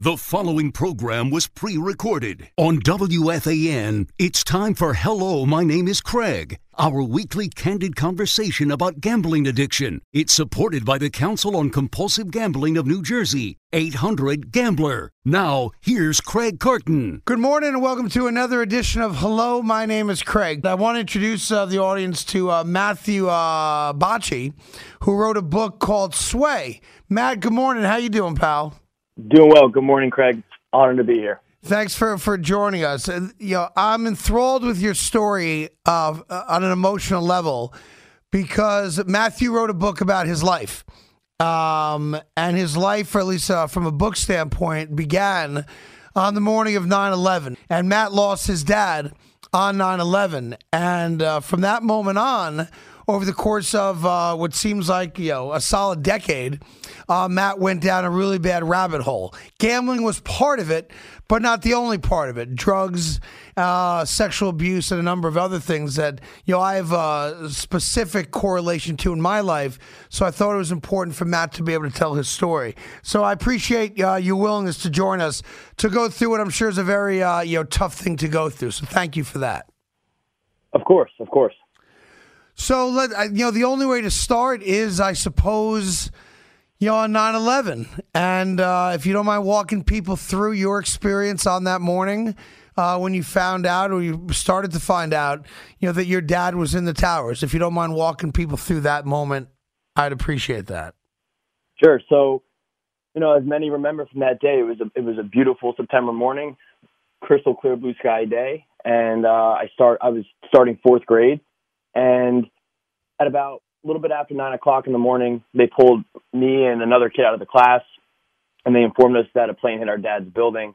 The following program was pre-recorded. On WFAN, it's time for Hello, My Name is Craig, our weekly candid conversation about gambling addiction. It's supported by the Council on Compulsive Gambling of New Jersey, 800-GAMBLER. Now, here's Craig Carton. Good morning and welcome to another edition of Hello, My Name is Craig. I want to introduce the audience to Matthew Bocci, who wrote a book called Sway. Matt, good morning. How you doing, pal? Doing well. Good morning, Craig. Honored to be here. Thanks for joining us. You know, I'm enthralled with your story on an emotional level because Matthew wrote a book about his life. And his life, or at least from a book standpoint, began on the morning of 9/11. And Matt lost his dad on 9/11. And from that moment on, over the course of what seems like a solid decade, Matt went down a really bad rabbit hole. Gambling was part of it, but not the only part of it. Drugs, sexual abuse, and a number of other things that I have a specific correlation to in my life. So I thought it was important for Matt to be able to tell his story. So I appreciate your willingness to join us to go through what I'm sure is a very tough thing to go through. So thank you for that. Of course, of course. So, the only way to start is, I suppose, on 9/11. And if you don't mind walking people through your experience on that morning when you found out, or you started to find out, that your dad was in the towers. If you don't mind walking people through that moment, I'd appreciate that. Sure. So, as many remember from that day, it was a beautiful September morning, crystal clear blue sky day. And I was starting fourth grade. And at about a little bit after 9 o'clock in the morning, they pulled me and another kid out of the class, and they informed us that a plane hit our dad's building.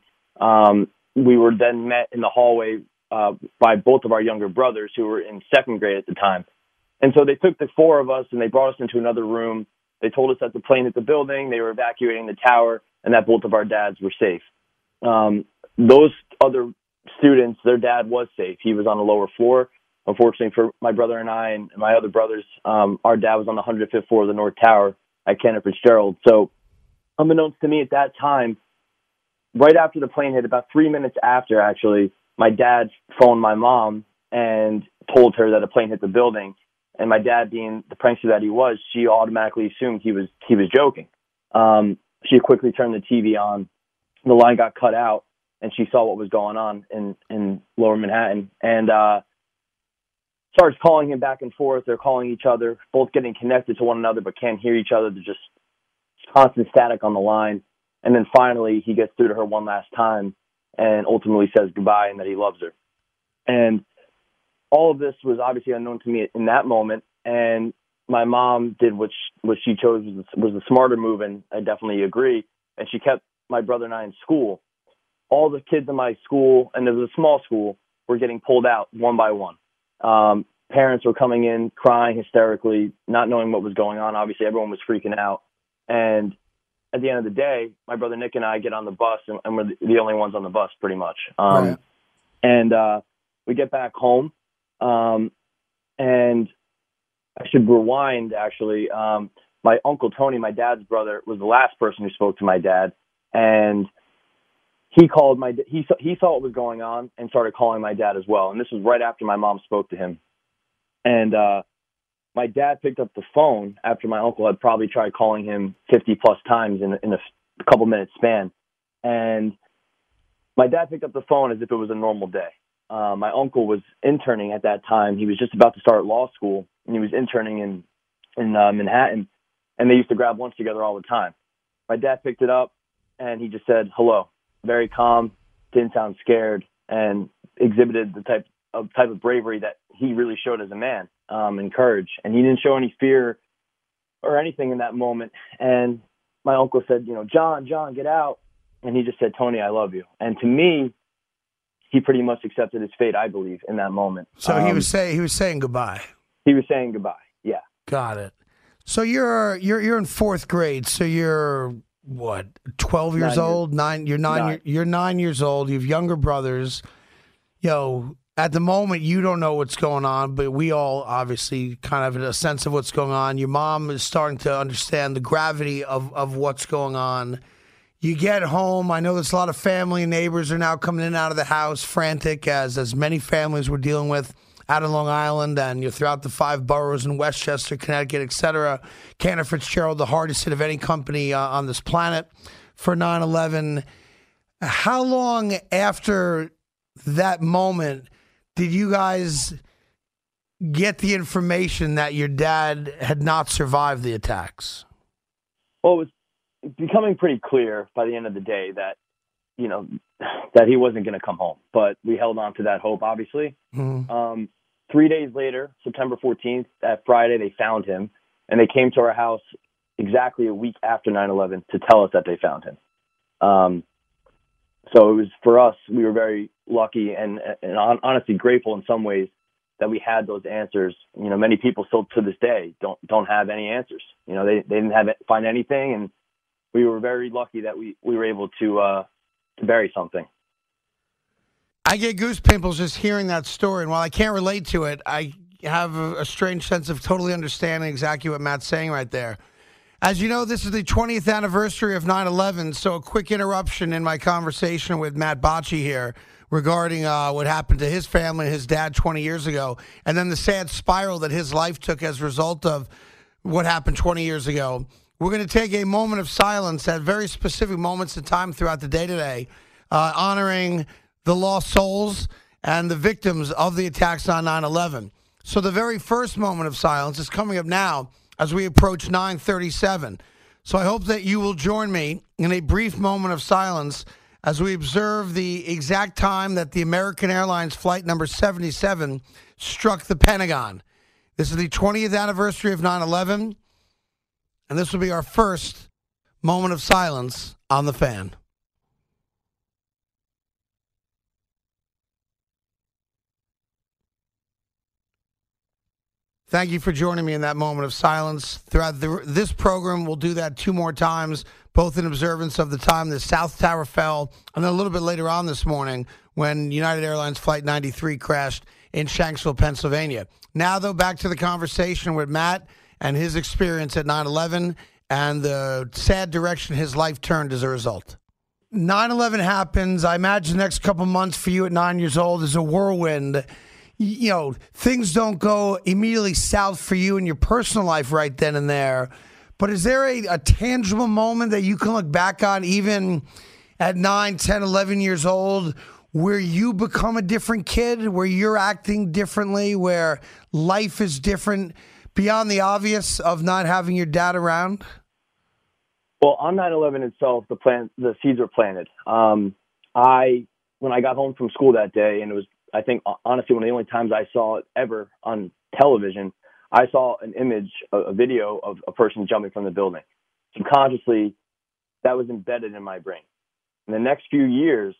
We were then met in the hallway by both of our younger brothers, who were in second grade at the time. And so they took the four of us, and they brought us into another room. They told us that the plane hit the building, they were evacuating the tower, and that both of our dads were safe. Those other students, their dad was safe. He was on the lower floor. Unfortunately for my brother and I and my other brothers, our dad was on the 105th floor of the North Tower at Cantor Fitzgerald. So unbeknownst to me at that time, right after the plane hit, about 3 minutes after actually, my dad phoned my mom and told her that a plane hit the building. And my dad, being the prankster that he was, she automatically assumed he was joking. She quickly turned the TV on. The line got cut out, and she saw what was going on in Lower Manhattan. And starts calling him back and forth. They're calling each other, both getting connected to one another, but can't hear each other. They're just constant static on the line. And then finally, he gets through to her one last time and ultimately says goodbye and that he loves her. And all of this was obviously unknown to me in that moment. And my mom did what she chose was the smarter move, and I definitely agree. And she kept my brother and I in school. All the kids in my school, and it was a small school, were getting pulled out one by one. Parents were coming in crying hysterically, not knowing what was going on. Obviously, everyone was freaking out. And at the end of the day, my brother Nick and I get on the bus, and we're the only ones on the bus pretty much. Right. And we get back home. And I should rewind, actually. My Uncle Tony, my dad's brother, was the last person who spoke to my dad. And he called he saw what was going on and started calling my dad as well. And this was right after my mom spoke to him. And my dad picked up the phone after my uncle had probably tried calling him 50-plus times in a couple-minute span. And my dad picked up the phone as if it was a normal day. My uncle was interning at that time. He was just about to start law school, and he was interning in Manhattan. And they used to grab lunch together all the time. My dad picked it up, and he just said, hello. Very calm, didn't sound scared, and exhibited the type of bravery that he really showed as a man, and courage. And he didn't show any fear or anything in that moment. And my uncle said, John, get out. And he just said, Tony, I love you. And to me, he pretty much accepted his fate, I believe, in that moment. So he was saying goodbye. He was saying goodbye. Yeah. Got it. So you're in fourth grade. So you're what, 12 years old? You're 9 years old. You have younger brothers. At the moment, you don't know what's going on, but we all obviously kind of have a sense of what's going on. Your mom is starting to understand the gravity of what's going on. You get home. I know there's a lot of family and neighbors are now coming in and out of the house, frantic, as many families were dealing with out in Long Island and you're throughout the five boroughs in Westchester, Connecticut, et cetera. Cantor Fitzgerald, the hardest hit of any company on this planet for 9/11. How long after that moment did you guys get the information that your dad had not survived the attacks? Well, it was becoming pretty clear by the end of the day that, you know, that he wasn't going to come home, but we held on to that hope, obviously. Mm-hmm. 3 days later, September 14th, that Friday, they found him and they came to our house exactly a week after 9/11 to tell us that they found him. So it was, for us, we were very lucky and honestly grateful in some ways that we had those answers. You know, many people still to this day don't have any answers. You know, they didn't find anything, and we were very lucky that we were able to bury something. I get goose pimples just hearing that story, and while I can't relate to it, I have a strange sense of totally understanding exactly what Matt's saying right there. As you know, this is the 20th anniversary of 9/11, so a quick interruption in my conversation with Matt Bocci here regarding what happened to his family and his dad 20 years ago, and then the sad spiral that his life took as a result of what happened 20 years ago. We're going to take a moment of silence at very specific moments in time throughout the day today, honoring the lost souls and the victims of the attacks on 9/11. So the very first moment of silence is coming up now as we approach 9:37. So I hope that you will join me in a brief moment of silence as we observe the exact time that the American Airlines flight number 77 struck the Pentagon. This is the 20th anniversary of 9/11. And this will be our first moment of silence on the fan. Thank you for joining me in that moment of silence. Throughout this program, we'll do that two more times, both in observance of the time the South Tower fell, and then a little bit later on this morning when United Airlines Flight 93 crashed in Shanksville, Pennsylvania. Now, though, back to the conversation with Matt and his experience at 9/11 and the sad direction his life turned as a result. 9/11 happens. I imagine the next couple months for you at 9 years old is a whirlwind. You know, things don't go immediately south for you in your personal life right then and there. But is there a tangible moment that you can look back on even at 9, 10, 11 years old where you become a different kid, where you're acting differently, where life is different? Beyond the obvious of not having your dad around? Well, on 9/11 itself, the seeds were planted. When I got home from school that day, and it was, I think, honestly, one of the only times I saw it ever on television, I saw an image, a video of a person jumping from the building. Subconsciously, that was embedded in my brain. In the next few years,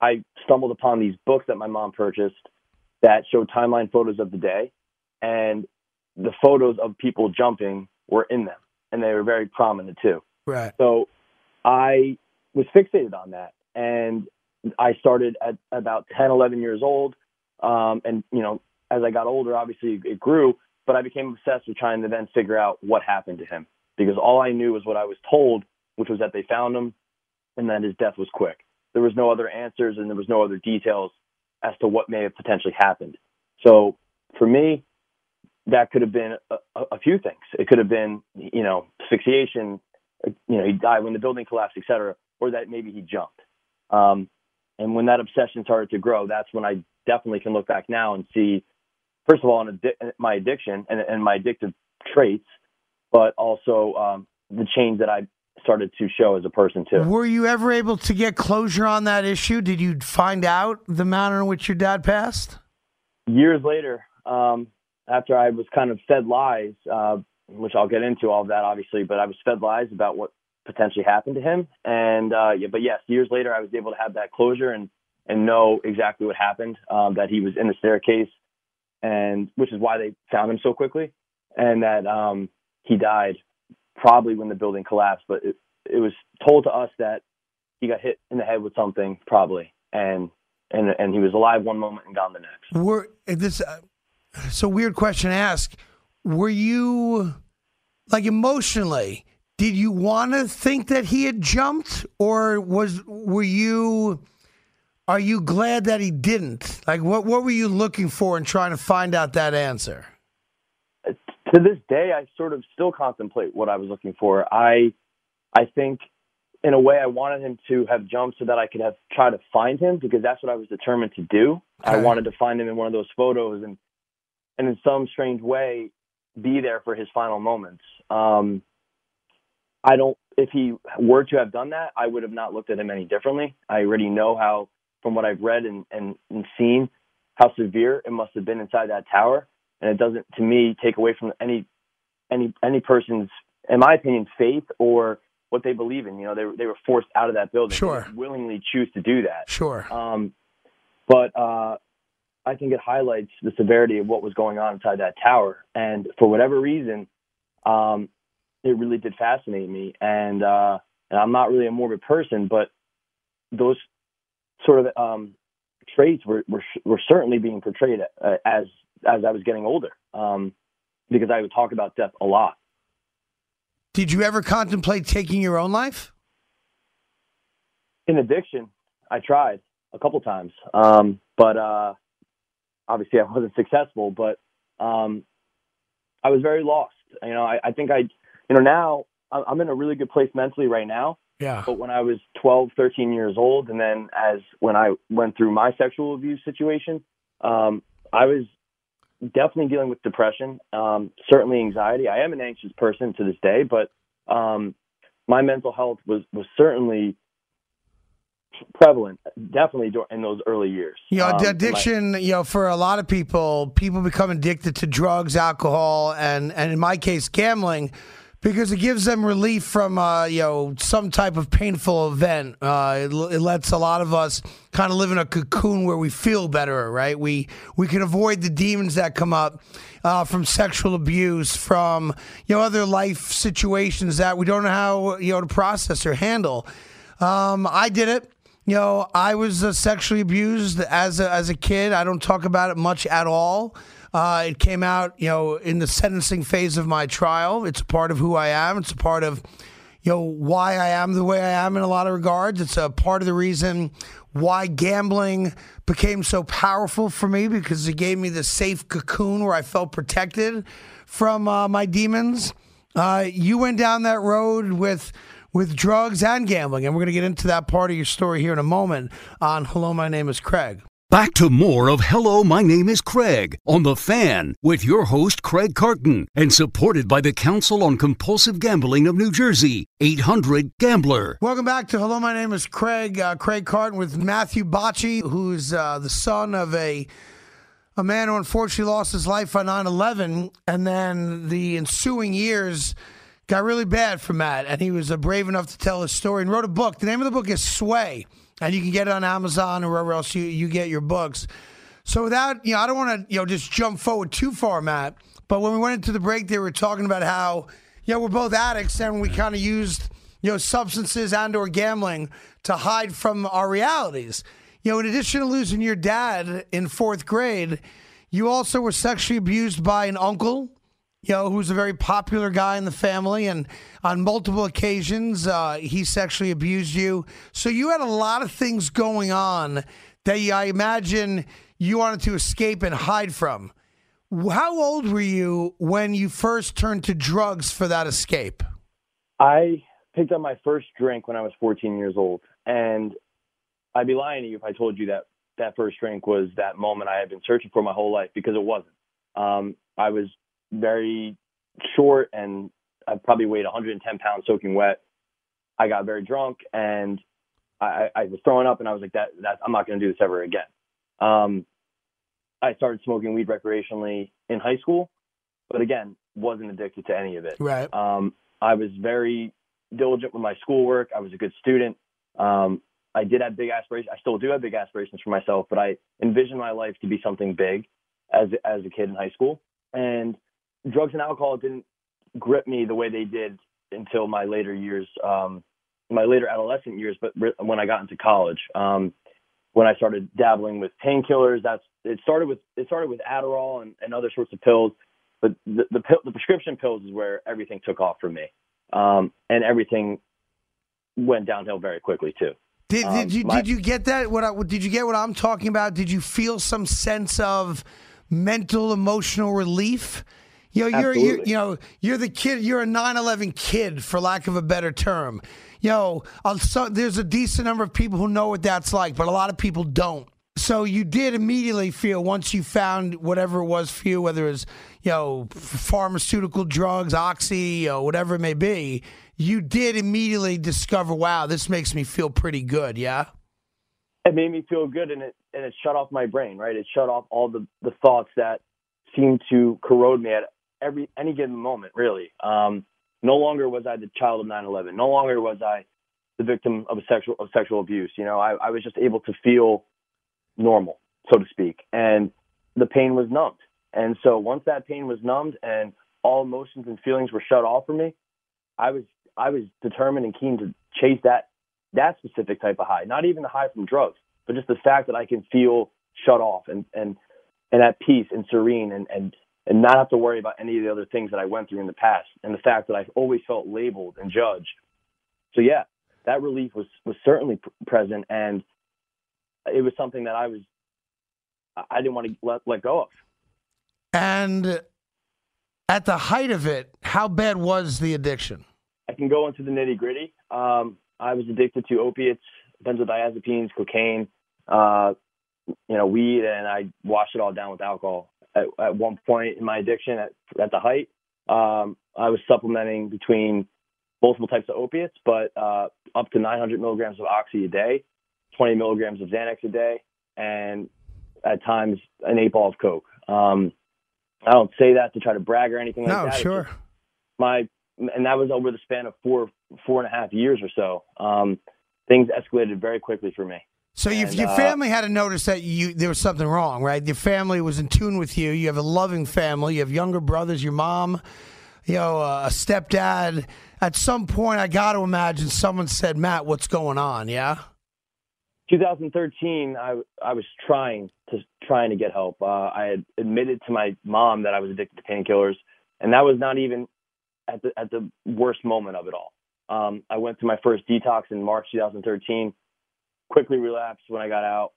I stumbled upon these books that my mom purchased that showed timeline photos of the day, and the photos of people jumping were in them, and they were very prominent too. Right. So I was fixated on that, and I started at about 10, 11 years old. And, you know, as I got older, obviously it grew, but I became obsessed with trying to then figure out what happened to him, because all I knew was what I was told, which was that they found him and that his death was quick. There was no other answers, and there was no other details as to what may have potentially happened. So for me, that could have been a few things. It could have been, you know, asphyxiation, you know, he died when the building collapsed, et cetera, or that maybe he jumped. And when that obsession started to grow, that's when I definitely can look back now and see, first of all, my addiction and my addictive traits, but also the change that I started to show as a person too. Were you ever able to get closure on that issue? Did you find out the manner in which your dad passed? Years later, after I was kind of fed lies, which I'll get into all of that, obviously, but I was fed lies about what potentially happened to him. And, but yes, years later, I was able to have that closure and know exactly what happened, that he was in the staircase, and which is why they found him so quickly, and that he died probably when the building collapsed. But it was told to us that he got hit in the head with something, probably, and he was alive one moment and gone the next. So weird question to ask. Were you, like, emotionally, Did you want to think that he had jumped, or are you glad that he didn't? Like, what were you looking for in trying to find out that answer? To this day, I sort of still contemplate what I was looking for. I think, in a way, I wanted him to have jumped so that I could have tried to find him, because that's what I was determined to do. Okay. I wanted to find him in one of those photos and in some strange way be there for his final moments. If he were to have done that, I would have not looked at him any differently. I already know how, from what I've read and seen, how severe it must have been inside that tower. And it doesn't, to me, take away from any person's, in my opinion, faith or what they believe in. You know, they were forced out of that building. Sure. They willingly choose to do that. Sure. But I think it highlights the severity of what was going on inside that tower. And for whatever reason, it really did fascinate me. And I'm not really a morbid person, but those sort of traits were certainly being portrayed as I was getting older, because I would talk about death a lot. Did you ever contemplate taking your own life? In addiction, I tried a couple times, but obviously I wasn't successful, but I was very lost. You know, I think now I'm in a really good place mentally right now. Yeah. But when I was 12, 13 years old, and then when I went through my sexual abuse situation, I was definitely dealing with depression, certainly anxiety. I am an anxious person to this day, but my mental health was certainly prevalent, definitely in those early years. You know, addiction, for a lot of people become addicted to drugs, alcohol, and in my case, gambling, because it gives them relief from, some type of painful event. It lets a lot of us kind of live in a cocoon where we feel better, right? We can avoid the demons that come up from sexual abuse, from, other life situations that we don't know how, to process or handle. I did it. I was sexually abused as a kid. I don't talk about it much at all. It came out, in the sentencing phase of my trial. It's a part of who I am. It's a part of, why I am the way I am in a lot of regards. It's a part of the reason why gambling became so powerful for me, because it gave me the safe cocoon where I felt protected from my demons. You went down that road with drugs and gambling, and we're going to get into that part of your story here in a moment on Hello, My Name is Craig. Back to more of Hello, My Name is Craig on The Fan with your host, Craig Carton, and supported by the Council on Compulsive Gambling of New Jersey, 800-GAMBLER. Welcome back to Hello, My Name is Craig. Craig Carton with Matthew Bocci, who's the son of a man who unfortunately lost his life on 9/11, and then the ensuing years got really bad for Matt, and he was brave enough to tell his story and wrote a book. The name of the book is Sway. And you can get it on Amazon or wherever else you get your books. So without, I don't want to, just jump forward too far, Matt. But when we went into the break, they were talking about how, we're both addicts and we kind of used, substances and or gambling to hide from our realities. In addition to losing your dad in fourth grade, you also were sexually abused by an uncle, who's a very popular guy in the family, and on multiple occasions, he sexually abused you. So you had a lot of things going on that I imagine you wanted to escape and hide from. How old were you when you first turned to drugs for that escape? I picked up my first drink when I was 14 years old, and I'd be lying to you if I told you that that first drink was that moment I had been searching for my whole life, because it wasn't. I was very short, and I probably weighed 110 pounds soaking wet. I got very drunk, and I was throwing up, and I was like, I'm not going to do this ever again. I started smoking weed recreationally in high school, but again, wasn't addicted to any of it. Right. I was very diligent with my schoolwork. I was a good student. I did have big aspirations. I still do have big aspirations for myself, but I envisioned my life to be something big as a kid in high school. And drugs and alcohol didn't grip me the way they did until my later years, my later adolescent years, but when I got into college, when I started dabbling with painkillers, it started with Adderall and other sorts of pills, but the prescription pills is where everything took off for me. And everything went downhill very quickly too. Did you get that? Did you get what I'm talking about? Did you feel some sense of mental, emotional relief? You know, you're the kid. You're a 9/11 kid, for lack of a better term. You know, there's a decent number of people who know what that's like, but a lot of people don't. So you did immediately feel, once you found whatever it was for you, whether it's, you know, pharmaceutical drugs, oxy, or whatever it may be, you did immediately discover, wow, this makes me feel pretty good. Yeah, it made me feel good, and it shut off my brain. Right, it shut off all the thoughts that seemed to corrode me at any given moment, really. No longer was I the child of 9/11. No longer was I the victim of sexual abuse. You know, I was just able to feel normal, so to speak, and the pain was numbed. And so once that pain was numbed and all emotions and feelings were shut off from me, I was determined and keen to chase that specific type of high. Not even the high from drugs, but just the fact that I can feel shut off and at peace and serene and not have to worry about any of the other things that I went through in the past, and the fact that I've always felt labeled and judged. So yeah, that relief was certainly present, and it was something that I didn't want to let go of. And at the height of it, how bad was the addiction? I can go into the nitty-gritty. I was addicted to opiates, benzodiazepines, cocaine, weed, and I washed it all down with alcohol. At one point in my addiction, at the height, I was supplementing between multiple types of opiates, but up to 900 milligrams of oxy a day, 20 milligrams of Xanax a day, and at times an 8-ball of coke. I don't say that to try to brag or anything like that. No, sure. And that was over the span of four and a half years or so. Things escalated very quickly for me. So your family had to notice that there was something wrong, right? Your family was in tune with you. You have a loving family. You have younger brothers, your mom, a stepdad. At some point, I got to imagine someone said, "Matt, what's going on?" Yeah. 2013, I was trying to get help. I had admitted to my mom that I was addicted to painkillers, and that was not even at the worst moment of it all. I went to my first detox in March 2013. Quickly relapsed when I got out.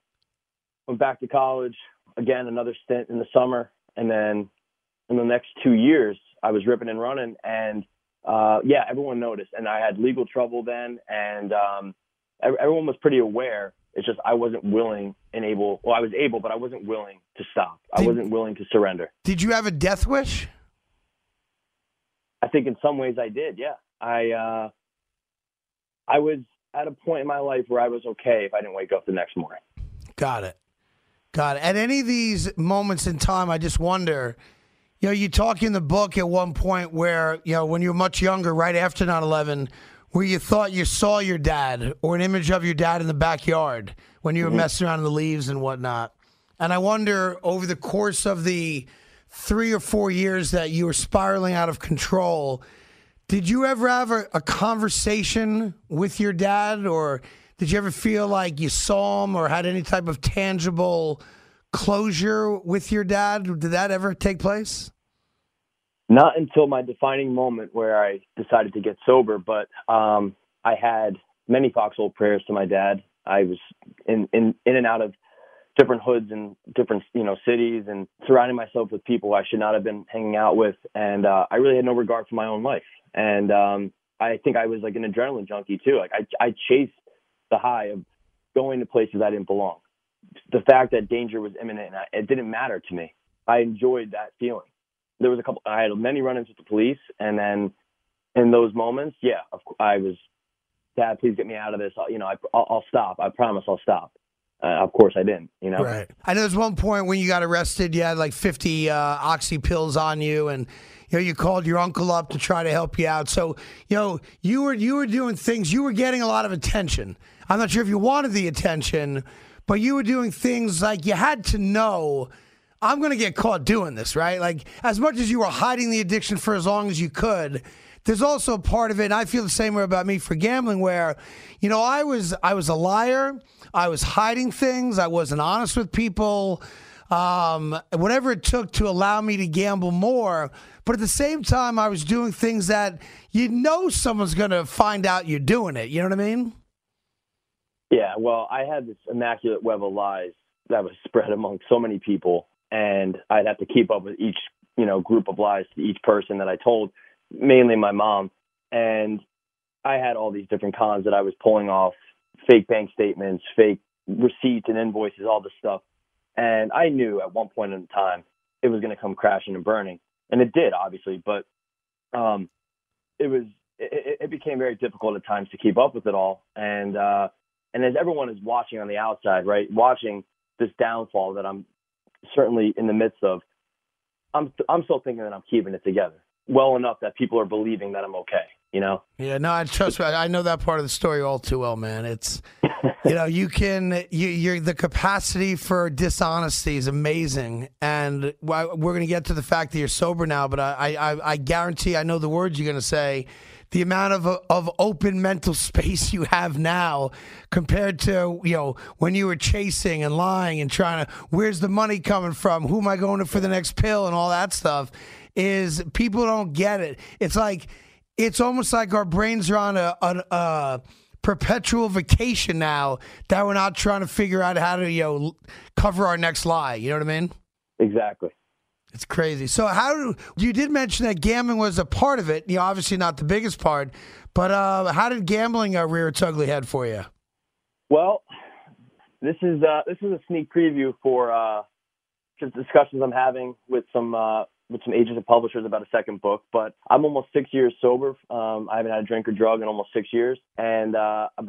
Went back to college again, another stint in the summer, and then in the next 2 years, I was ripping and running. And everyone noticed, and I had legal trouble then, and everyone was pretty aware. It's just I wasn't willing and able. Well, I was able, but I wasn't willing to stop. I wasn't willing to surrender. Did you have a death wish? I think in some ways I did. Yeah, I was at a point in my life where I was okay if I didn't wake up the next morning. Got it. At any of these moments in time, I just wonder, you talk in the book at one point where, when you were much younger, right after 9/11, where you thought you saw your dad or an image of your dad in the backyard when you were messing around in the leaves and whatnot. And I wonder, over the course of the 3 or 4 years that you were spiraling out of control, did you ever have a conversation with your dad, or did you ever feel like you saw him or had any type of tangible closure with your dad? Did that ever take place? Not until my defining moment where I decided to get sober, but I had many foxhole prayers to my dad. I was in and out of different hoods and different cities, and surrounding myself with people I should not have been hanging out with, and I really had no regard for my own life. And I think I was like an adrenaline junkie too. Like I chased the high of going to places I didn't belong. The fact that danger was imminent, it didn't matter to me. I enjoyed that feeling. There was I had many run-ins with the police, and then in those moments, I was, "Dad, please get me out of this. I'll stop. I promise I'll stop." Of course I didn't, Right. I know there's one point when you got arrested, you had like 50 oxy pills on you, and you called your uncle up to try to help you out. So, you were doing things, you were getting a lot of attention. I'm not sure if you wanted the attention, but you were doing things like you had to know, I'm going to get caught doing this, right? Like, as much as you were hiding the addiction for as long as you could, there's also a part of it, and I feel the same way about me for gambling, where, I was a liar. I was hiding things. I wasn't honest with people. whatever it took to allow me to gamble more. But at the same time, I was doing things that you know someone's going to find out you're doing it. You know what I mean? Yeah, well, I had this immaculate web of lies that was spread among so many people, and I'd have to keep up with each, you know, group of lies to each person that I told, mainly my mom. And I had all these different cons that I was pulling off, fake bank statements, fake receipts and invoices, all this stuff. And I knew at one point in time it was going to come crashing and burning. And it did, obviously. But it became very difficult at times to keep up with it all. And as everyone is watching on the outside, right, watching this downfall that I'm certainly in the midst of, I'm still thinking that I'm keeping it together well enough that people are believing that I'm okay, you know? Yeah, no, I trust me. I know that part of the story all too well, man. It's... You know, the capacity for dishonesty is amazing. And we're going to get to the fact that you're sober now, but I guarantee I know the words you're going to say. The amount of open mental space you have now compared to, you know, when you were chasing and lying and trying to, where's the money coming from? Who am I going to for the next pill and all that stuff is people don't get it. It's like, it's almost like our brains are on a perpetual vacation now that we're not trying to figure out how to, you know, cover our next lie. You know what I mean? Exactly. It's crazy. So how you did mention that gambling was a part of it. You know, obviously not the biggest part, but how did gambling rear its ugly head for you? Well, this is a sneak preview for just discussions I'm having with some agents and publishers about a second book, but I'm almost 6 years sober. I haven't had a drink or drug in almost 6 years. And when I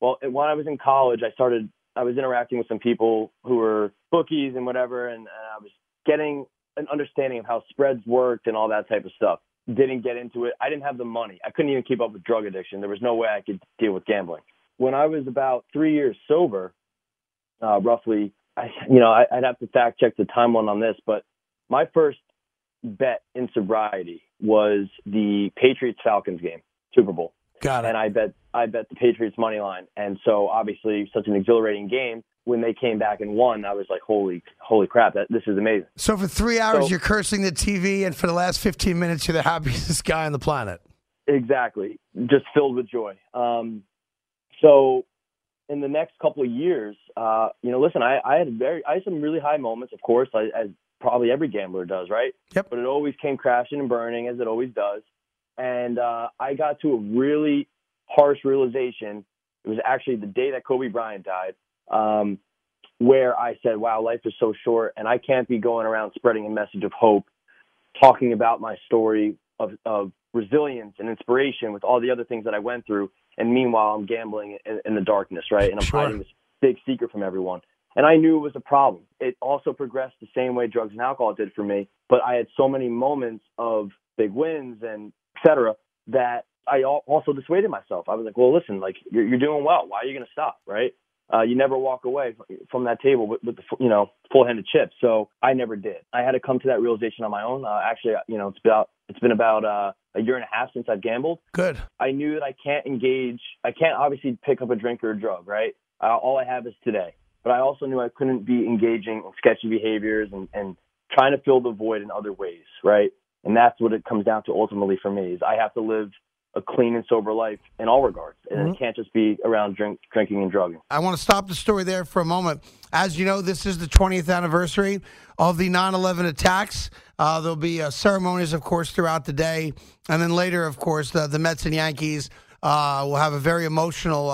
was in college, I was interacting with some people who were bookies and whatever, and I was getting an understanding of how spreads worked and all that type of stuff. Didn't get into it. I didn't have the money. I couldn't even keep up with drug addiction. There was no way I could deal with gambling. When I was about 3 years sober, roughly, I'd have to fact check the timeline on this, but my first bet in sobriety was the Patriots Falcons game, Super Bowl. Got it. And I bet the Patriots money line. And so obviously such an exhilarating game. When they came back and won, I was like, holy crap, this is amazing. So for 3 hours you're cursing the TV, and for the last 15 minutes you're the happiest guy on the planet. Exactly. Just filled with joy. So in the next couple of years, listen, I had some really high moments, of course, as probably every gambler does, right? Yep. But it always came crashing and burning, as it always does. And I got to a really harsh realization. It was actually the day that Kobe Bryant died, where I said, wow, life is so short, and I can't be going around spreading a message of hope, talking about my story of resilience and inspiration with all the other things that I went through. And meanwhile, I'm gambling in the darkness, right? And I'm hiding this big secret from everyone. And I knew it was a problem. It also progressed the same way drugs and alcohol did for me. But I had so many moments of big wins and et cetera that I also dissuaded myself. I was like, well, listen, like you're doing well. Why are you going to stop, right? You never walk away from that table with the, full-handed chips. So I never did. I had to come to that realization on my own. Actually, it's been about a year and a half since I've gambled. Good. I knew that I can't engage. I can't obviously pick up a drink or a drug, right? All I have is today. But I also knew I couldn't be engaging in sketchy behaviors and trying to fill the void in other ways, right? And that's what it comes down to ultimately for me is I have to live a clean and sober life in all regards. And It can't just be around drinking and drugging. I want to stop the story there for a moment. As you know, this is the 20th anniversary of the 9/11 attacks. There'll be ceremonies, of course, throughout the day. And then later, of course, the Mets and Yankees will have a very emotional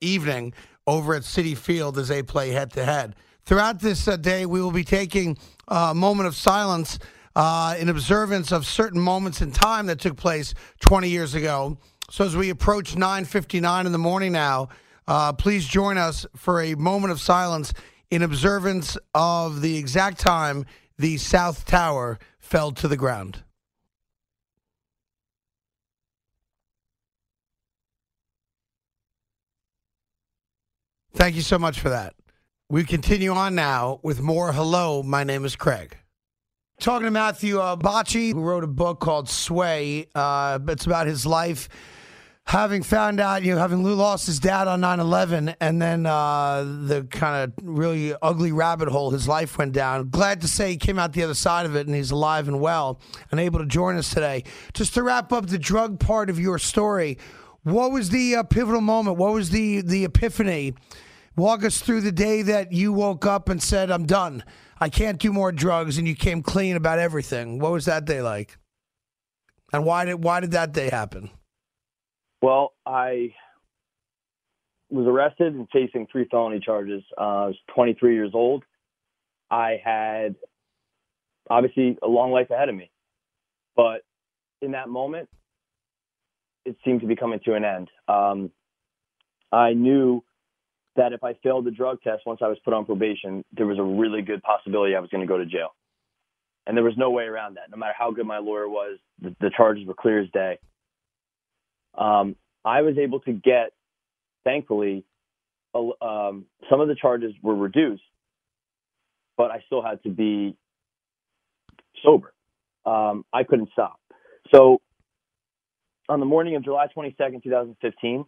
evening over at City Field as they play head-to-head. Throughout this day, we will be taking a moment of silence in observance of certain moments in time that took place 20 years ago. So as we approach 9:59 in the morning now, please join us for a moment of silence in observance of the exact time the South Tower fell to the ground. Thank you so much for that. We continue on now with more Hello, My Name is Craig. Talking to Matthew Bocci, who wrote a book called Sway. It's about his life having found out, you know, having Lou lost his dad on 9/11, and then the kind of really ugly rabbit hole his life went down. Glad to say he came out the other side of it, and he's alive and well and able to join us today. Just to wrap up the drug part of your story, what was the pivotal moment? What was the epiphany? Walk us through the day that you woke up and said, I'm done. I can't do more drugs, and you came clean about everything. What was that day like? And why did that day happen? Well, I was arrested and facing 3 felony charges. I was 23 years old. I had, obviously, a long life ahead of me. But in that moment, it seemed to be coming to an end. I knew that if I failed the drug test once I was put on probation, there was a really good possibility I was going to go to jail. And there was no way around that. No matter how good my lawyer was, the charges were clear as day. I was able to get, thankfully, some of the charges were reduced, but I still had to be sober. I couldn't stop. So on the morning of July 22nd, 2015,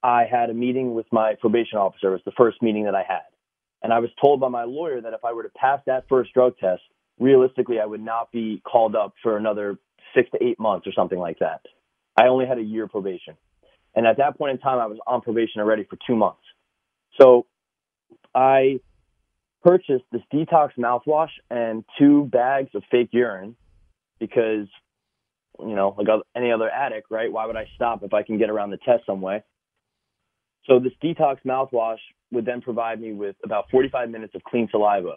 I had a meeting with my probation officer. It was the first meeting that I had. And I was told by my lawyer that if I were to pass that first drug test, realistically, I would not be called up for another 6 to 8 months or something like that. I only had a year probation. And at that point in time, I was on probation already for 2 months. So I purchased this detox mouthwash and 2 bags of fake urine because, you know, like any other addict, right? Why would I stop if I can get around the test some way? So this detox mouthwash would then provide me with about 45 minutes of clean saliva,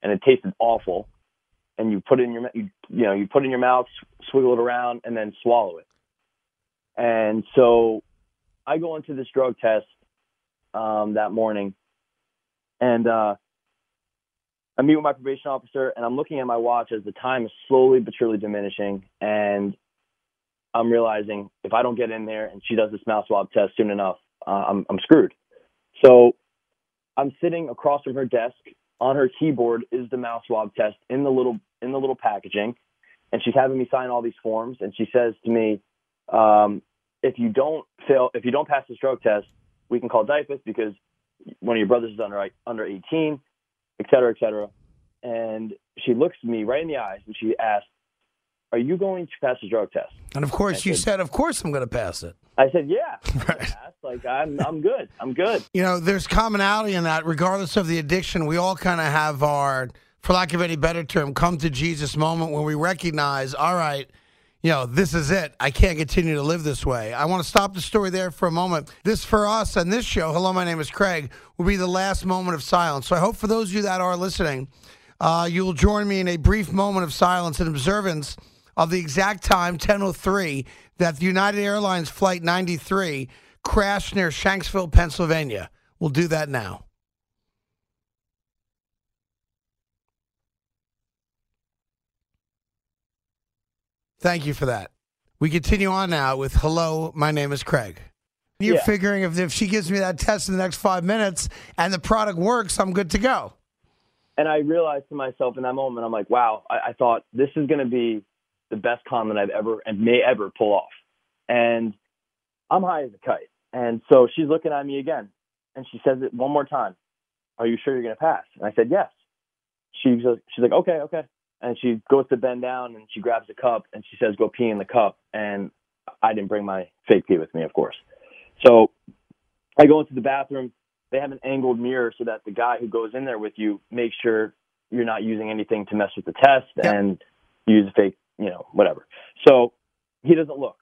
and it tasted awful. And you put it in your, you put it in your mouth, swiggle it around, and then swallow it. And so I go into this drug test that morning, and I meet with my probation officer, and I'm looking at my watch as the time is slowly but surely diminishing, and I'm realizing if I don't get in there and she does this mouth swab test soon enough, I'm screwed. So I'm sitting across from her desk. On her keyboard is the mouth swab test in the little packaging, and she's having me sign all these forms. And she says to me, if you don't pass this drug test, we can call DIFAS because one of your brothers is under 18, et cetera, et cetera. And she looks me right in the eyes and she asks, "Are you going to pass the drug test?" And of course, you said, "Of course, I'm going to pass it." I said, "Yeah, right. Like I'm good." You know, there's commonality in that. Regardless of the addiction, we all kind of have our, for lack of any better term, come to Jesus moment when we recognize, all right, you know, this is it. I can't continue to live this way. I want to stop the story there for a moment. This for us and this show, Hello, My Name is Craig, will be the last moment of silence. So I hope for those of you that are listening, you will join me in a brief moment of silence in observance of the exact time, 10:03, that the United Airlines Flight 93 crashed near Shanksville, Pennsylvania. We'll do that now. Thank you for that. We continue on now with Hello, My Name is Craig. You're figuring if she gives me that test in the next 5 minutes and the product works, I'm good to go. And I realized to myself in that moment, I'm like, wow, I thought this is going to be the best con that I've ever and may ever pull off. And I'm high as a kite. And so she's looking at me again. And she says it one more time. Are you sure you're going to pass? And I said, yes. She's like, okay. And she goes to bend down and she grabs a cup and she says, go pee in the cup. And I didn't bring my fake pee with me, of course. So I go into the bathroom. They have an angled mirror so that the guy who goes in there with you makes sure you're not using anything to mess with the test and use a fake, you know, whatever. So he doesn't look.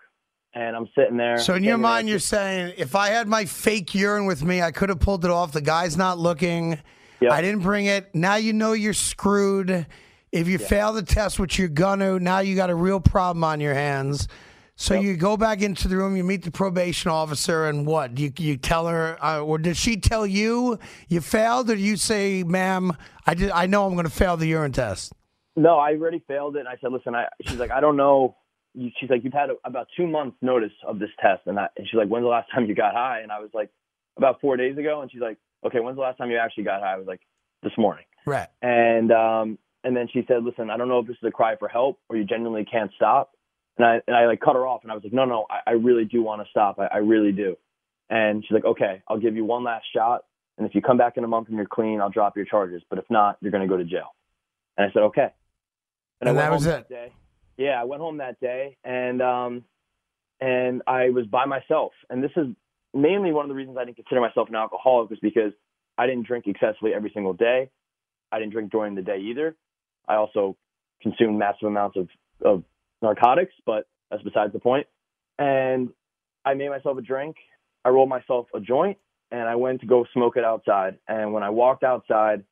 And I'm sitting there. So in your mind, you're saying, if I had my fake urine with me, I could have pulled it off. The guy's not looking. Yep. I didn't bring it. Now you know you're screwed. If you fail the test, which you're going to, now you got a real problem on your hands. So you go back into the room, you meet the probation officer, and what? You tell her, or did she tell you you failed, or do you say, ma'am, I know I'm going to fail the urine test? No, I already failed it. And I said, listen, she's like, I don't know. She's like, you've had about 2 months notice of this test. And she's like, when's the last time you got high? And I was like, about 4 days ago. And she's like, okay, when's the last time you actually got high? I was like, this morning. Right. And then she said, listen, I don't know if this is a cry for help or you genuinely can't stop. And I like cut her off, and I was like, no, I really do want to stop. I really do. And she's like, okay, I'll give you one last shot. And if you come back in a month and you're clean, I'll drop your charges. But if not, you're going to go to jail. And I said, okay. And that was it. Yeah, I went home that day, and I was by myself. And this is mainly one of the reasons I didn't consider myself an alcoholic, was because I didn't drink excessively every single day. I didn't drink during the day either. I also consumed massive amounts of narcotics, but that's besides the point. And I made myself a drink. I rolled myself a joint, and I went to go smoke it outside. And when I walked outside,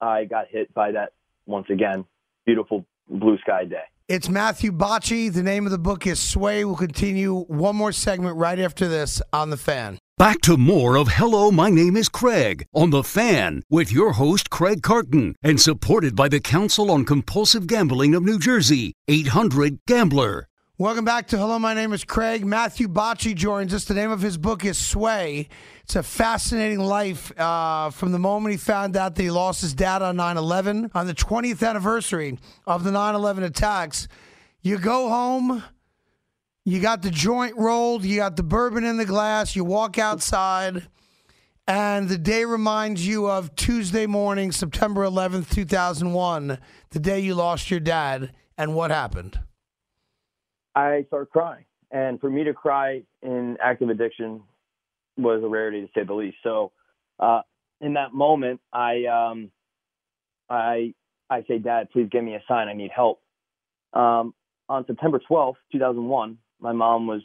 I got hit by that once again. Beautiful blue sky day. It's Matthew Bocci. The name of the book is Sway. We'll continue one more segment right after this on The Fan. Back to more of Hello, My Name is Craig on The Fan with your host, Craig Carton, and supported by the Council on Compulsive Gambling of New Jersey, 800-GAMBLER. Welcome back to Hello, My Name is Craig. Matthew Bocci joins us. The name of his book is Sway. It's a fascinating life from the moment he found out that he lost his dad on 9/11, on the 20th anniversary of the 9/11 attacks. You go home, you got the joint rolled, you got the bourbon in the glass, you walk outside, and the day reminds you of Tuesday morning, September 11th, 2001, the day you lost your dad, and what happened? I started crying, and for me to cry in active addiction was a rarity, to say the least. So in that moment, I say, Dad, please give me a sign. I need help. On September 12th, 2001, my mom was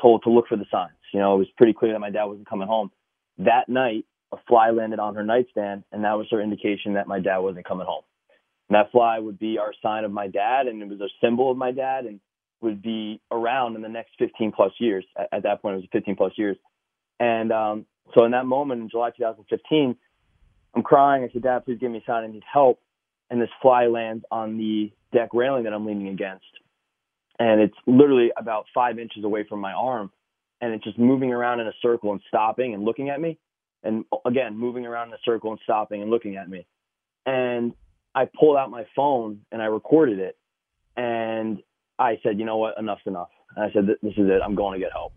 told to look for the signs. You know, it was pretty clear that my dad wasn't coming home. That night, a fly landed on her nightstand, and that was her indication that my dad wasn't coming home. And that fly would be our sign of my dad, and it was a symbol of my dad, and would be around in the next 15-plus years. At that point, it was 15-plus years. And so in that moment, in July 2015, I'm crying. I said, Dad, please give me a sign. I need help. And this fly lands on the deck railing that I'm leaning against. And it's literally about 5 inches away from my arm. And it's just moving around in a circle and stopping and looking at me. And again, moving around in a circle and stopping and looking at me. And I pulled out my phone and I recorded it. And I said, you know what, enough's enough. And I said, this is it. I'm going to get help.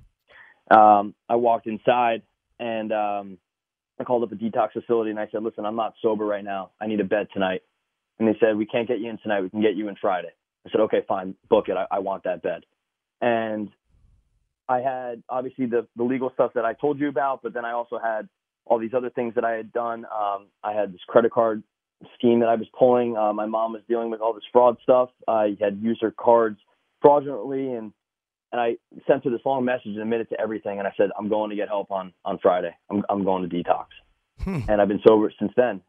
I walked inside, and I called up a detox facility, and I said, listen, I'm not sober right now. I need a bed tonight. And they said, we can't get you in tonight. We can get you in Friday. I said, okay, fine, book it. I want that bed. And I had, obviously, the legal stuff that I told you about, but then I also had all these other things that I had done. I had this credit card scheme that I was pulling. My mom was dealing with all this fraud stuff. I had used her cards fraudulently, and I sent her this long message and admitted to everything. And I said, I'm going to get help on Friday. I'm going to detox. And I've been sober since then.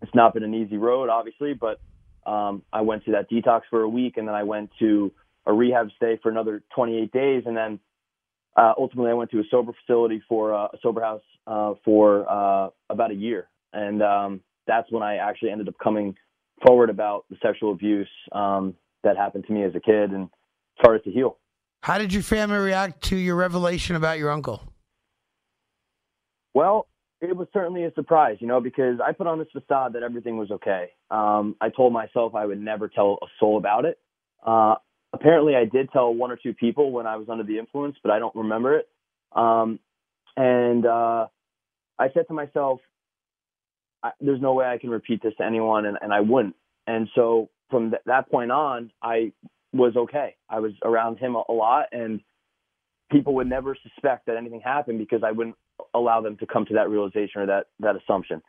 It's not been an easy road, obviously, but I went to that detox for a week, and then I went to a rehab stay for another 28 days. And then ultimately I went to a sober facility for a sober house for about a year. And that's when I actually ended up coming forward about the sexual abuse that happened to me as a kid and started to heal. How did your family react to your revelation about your uncle? Well, it was certainly a surprise, you know, because I put on this facade that everything was okay. I told myself I would never tell a soul about it. Apparently I did tell one or two people when I was under the influence, but I don't remember it. And I said to myself, there's no way I can repeat this to anyone, and I wouldn't. And so from that point on, I was okay. I was around him a lot, and people would never suspect that anything happened because I wouldn't allow them to come to that realization or that assumption.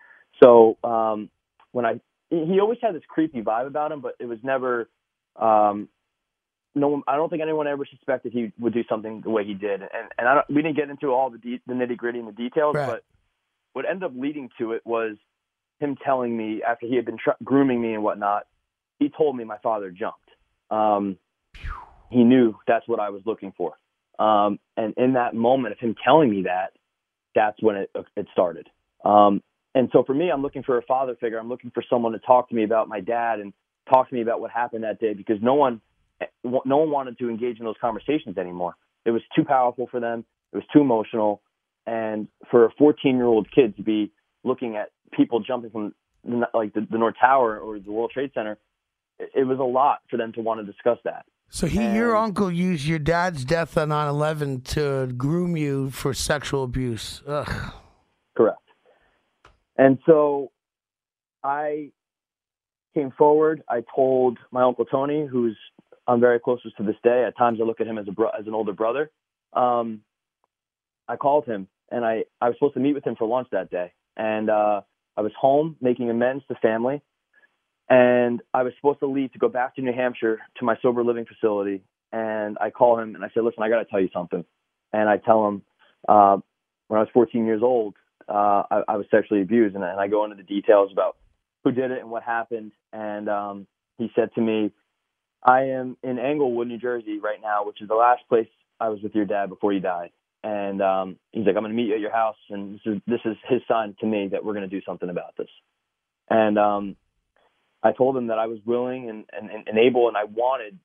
So he always had this creepy vibe about him, but it was never I don't think anyone ever suspected he would do something the way he did. And we didn't get into all the nitty-gritty and the details, right. But what ended up leading to it was him telling me, after he had been grooming me and whatnot, he told me my father jumped. He knew that's what I was looking for. And in that moment of him telling me that, that's when it started. And so for me, I'm looking for a father figure. I'm looking for someone to talk to me about my dad and talk to me about what happened that day, because no one wanted to engage in those conversations anymore. It was too powerful for them. It was too emotional. And for a 14-year-old kid to be looking at people jumping from the North Tower or the World Trade Center, it was a lot for them to want to discuss that. So your uncle used your dad's death on 9/11 to groom you for sexual abuse. Ugh. Correct. And so I came forward. I told my Uncle Tony, who's I'm very close to this day. At times I look at him as an older brother. I called him, and I was supposed to meet with him for lunch that day. And I was home making amends to family. And I was supposed to leave to go back to New Hampshire to my sober living facility. And I call him and I said, listen, I got to tell you something. And I tell him when I was 14 years old, I was sexually abused. And I go into the details about who did it and what happened. And he said to me, I am in Englewood, New Jersey right now, which is the last place I was with your dad before he died. And he's like, I'm going to meet you at your house. And this is his sign to me that we're going to do something about this. And I told him that I was willing and able, and I wanted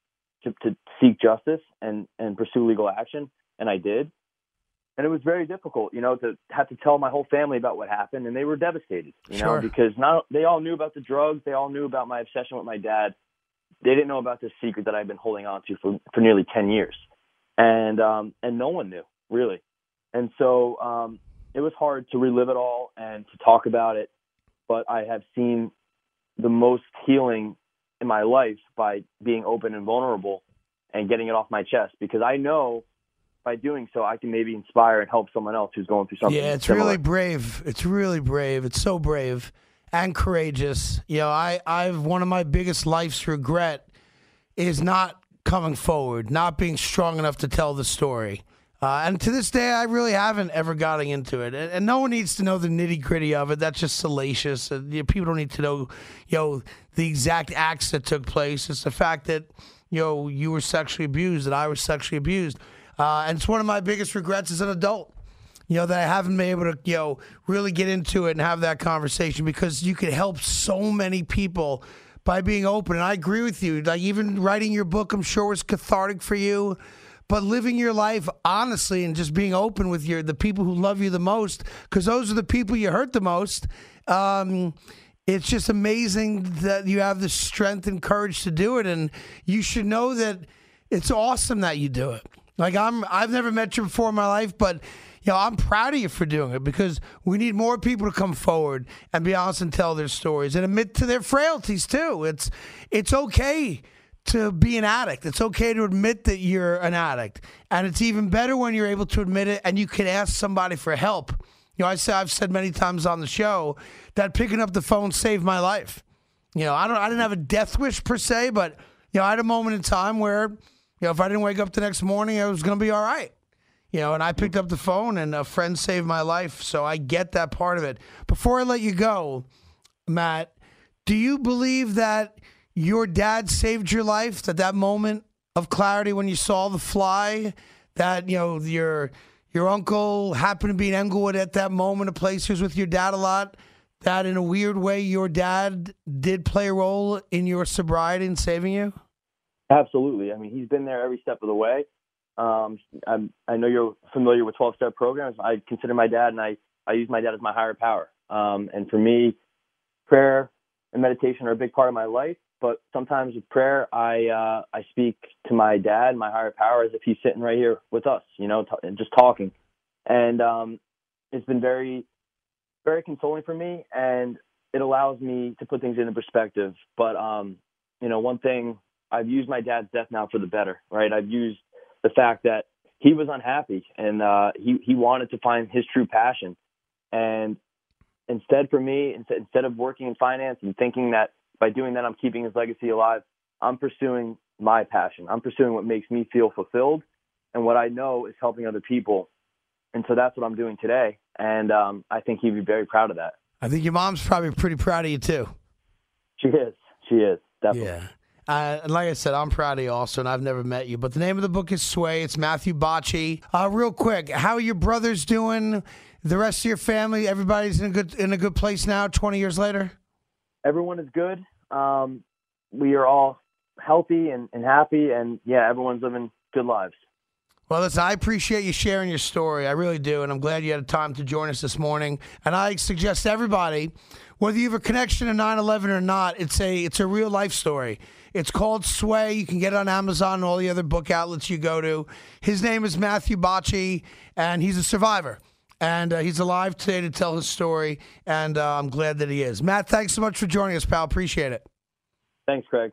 to seek justice and pursue legal action, and I did. And it was very difficult, to have to tell my whole family about what happened, and they were devastated, Sure. because they all knew about the drugs, they all knew about my obsession with my dad. They didn't know about this secret that I've been holding on to for nearly 10 years, and no one knew, really. And so it was hard to relive it all and to talk about it, but I have seen the most healing in my life by being open and vulnerable and getting it off my chest, because I know by doing so, I can maybe inspire and help someone else who's going through something. Yeah, it's similar. Really brave. It's really brave. It's so brave and courageous. I've one of my biggest life's regret is not coming forward, not being strong enough to tell the story. And to this day, I really haven't ever gotten into it. And no one needs to know the nitty-gritty of it. That's just salacious. People don't need to know, the exact acts that took place. It's the fact that, you were sexually abused and I was sexually abused. And it's one of my biggest regrets as an adult, that I haven't been able to, really get into it and have that conversation, because you could help so many people by being open. And I agree with you. Like, even writing your book, I'm sure, was cathartic for you. But living your life honestly and just being open with the people who love you the most, because those are the people you hurt the most. It's just amazing that you have the strength and courage to do it, and you should know that it's awesome that you do it. Like, I've never met you before in my life, but I'm proud of you for doing it, because we need more people to come forward and be honest and tell their stories and admit to their frailties too. It's okay to be an addict. It's okay to admit that you're an addict. And it's even better when you're able to admit it and you can ask somebody for help. I've said many times on the show that picking up the phone saved my life. I didn't have a death wish per se, but I had a moment in time where, if I didn't wake up the next morning, I was going to be all right. And I picked up the phone and a friend saved my life. So I get that part of it. Before I let you go, Matt, do you believe that your dad saved your life, that moment of clarity when you saw the fly, that, your uncle happened to be in Englewood at that moment, a place he was with your dad a lot, that in a weird way, your dad did play a role in your sobriety and saving you? Absolutely. I mean, he's been there every step of the way. I know you're familiar with 12-step programs. I consider my dad, and I use my dad as my higher power. And for me, prayer and meditation are a big part of my life. But sometimes with prayer, I speak to my dad, my higher power, as if he's sitting right here with us, just talking. And it's been very, very consoling for me, and it allows me to put things into perspective. But, one thing, I've used my dad's death now for the better, right? I've used the fact that he was unhappy, and he wanted to find his true passion. And instead, for me, instead of working in finance and thinking that, by doing that, I'm keeping his legacy alive, I'm pursuing my passion. I'm pursuing what makes me feel fulfilled and what I know is helping other people. And so that's what I'm doing today. And I think he'd be very proud of that. I think your mom's probably pretty proud of you too. She is. She is. Definitely. Yeah. And like I said, I'm proud of you also, and I've never met you. But the name of the book is Sway. It's Matthew Bocci. Real quick, how are your brothers doing? The rest of your family? Everybody's in a good place now, 20 years later? Everyone is good. We are all healthy and happy, and everyone's living good lives. Well, listen, I appreciate you sharing your story. I really do, and I'm glad you had time to join us this morning. And I suggest everybody, whether you have a connection to 9/11 or not, it's a real life story. It's called Sway. You can get it on Amazon and all the other book outlets you go to. His name is Matthew Bocci, and he's a survivor. And he's alive today to tell his story, and I'm glad that he is. Matt, thanks so much for joining us, pal. Appreciate it. Thanks, Craig.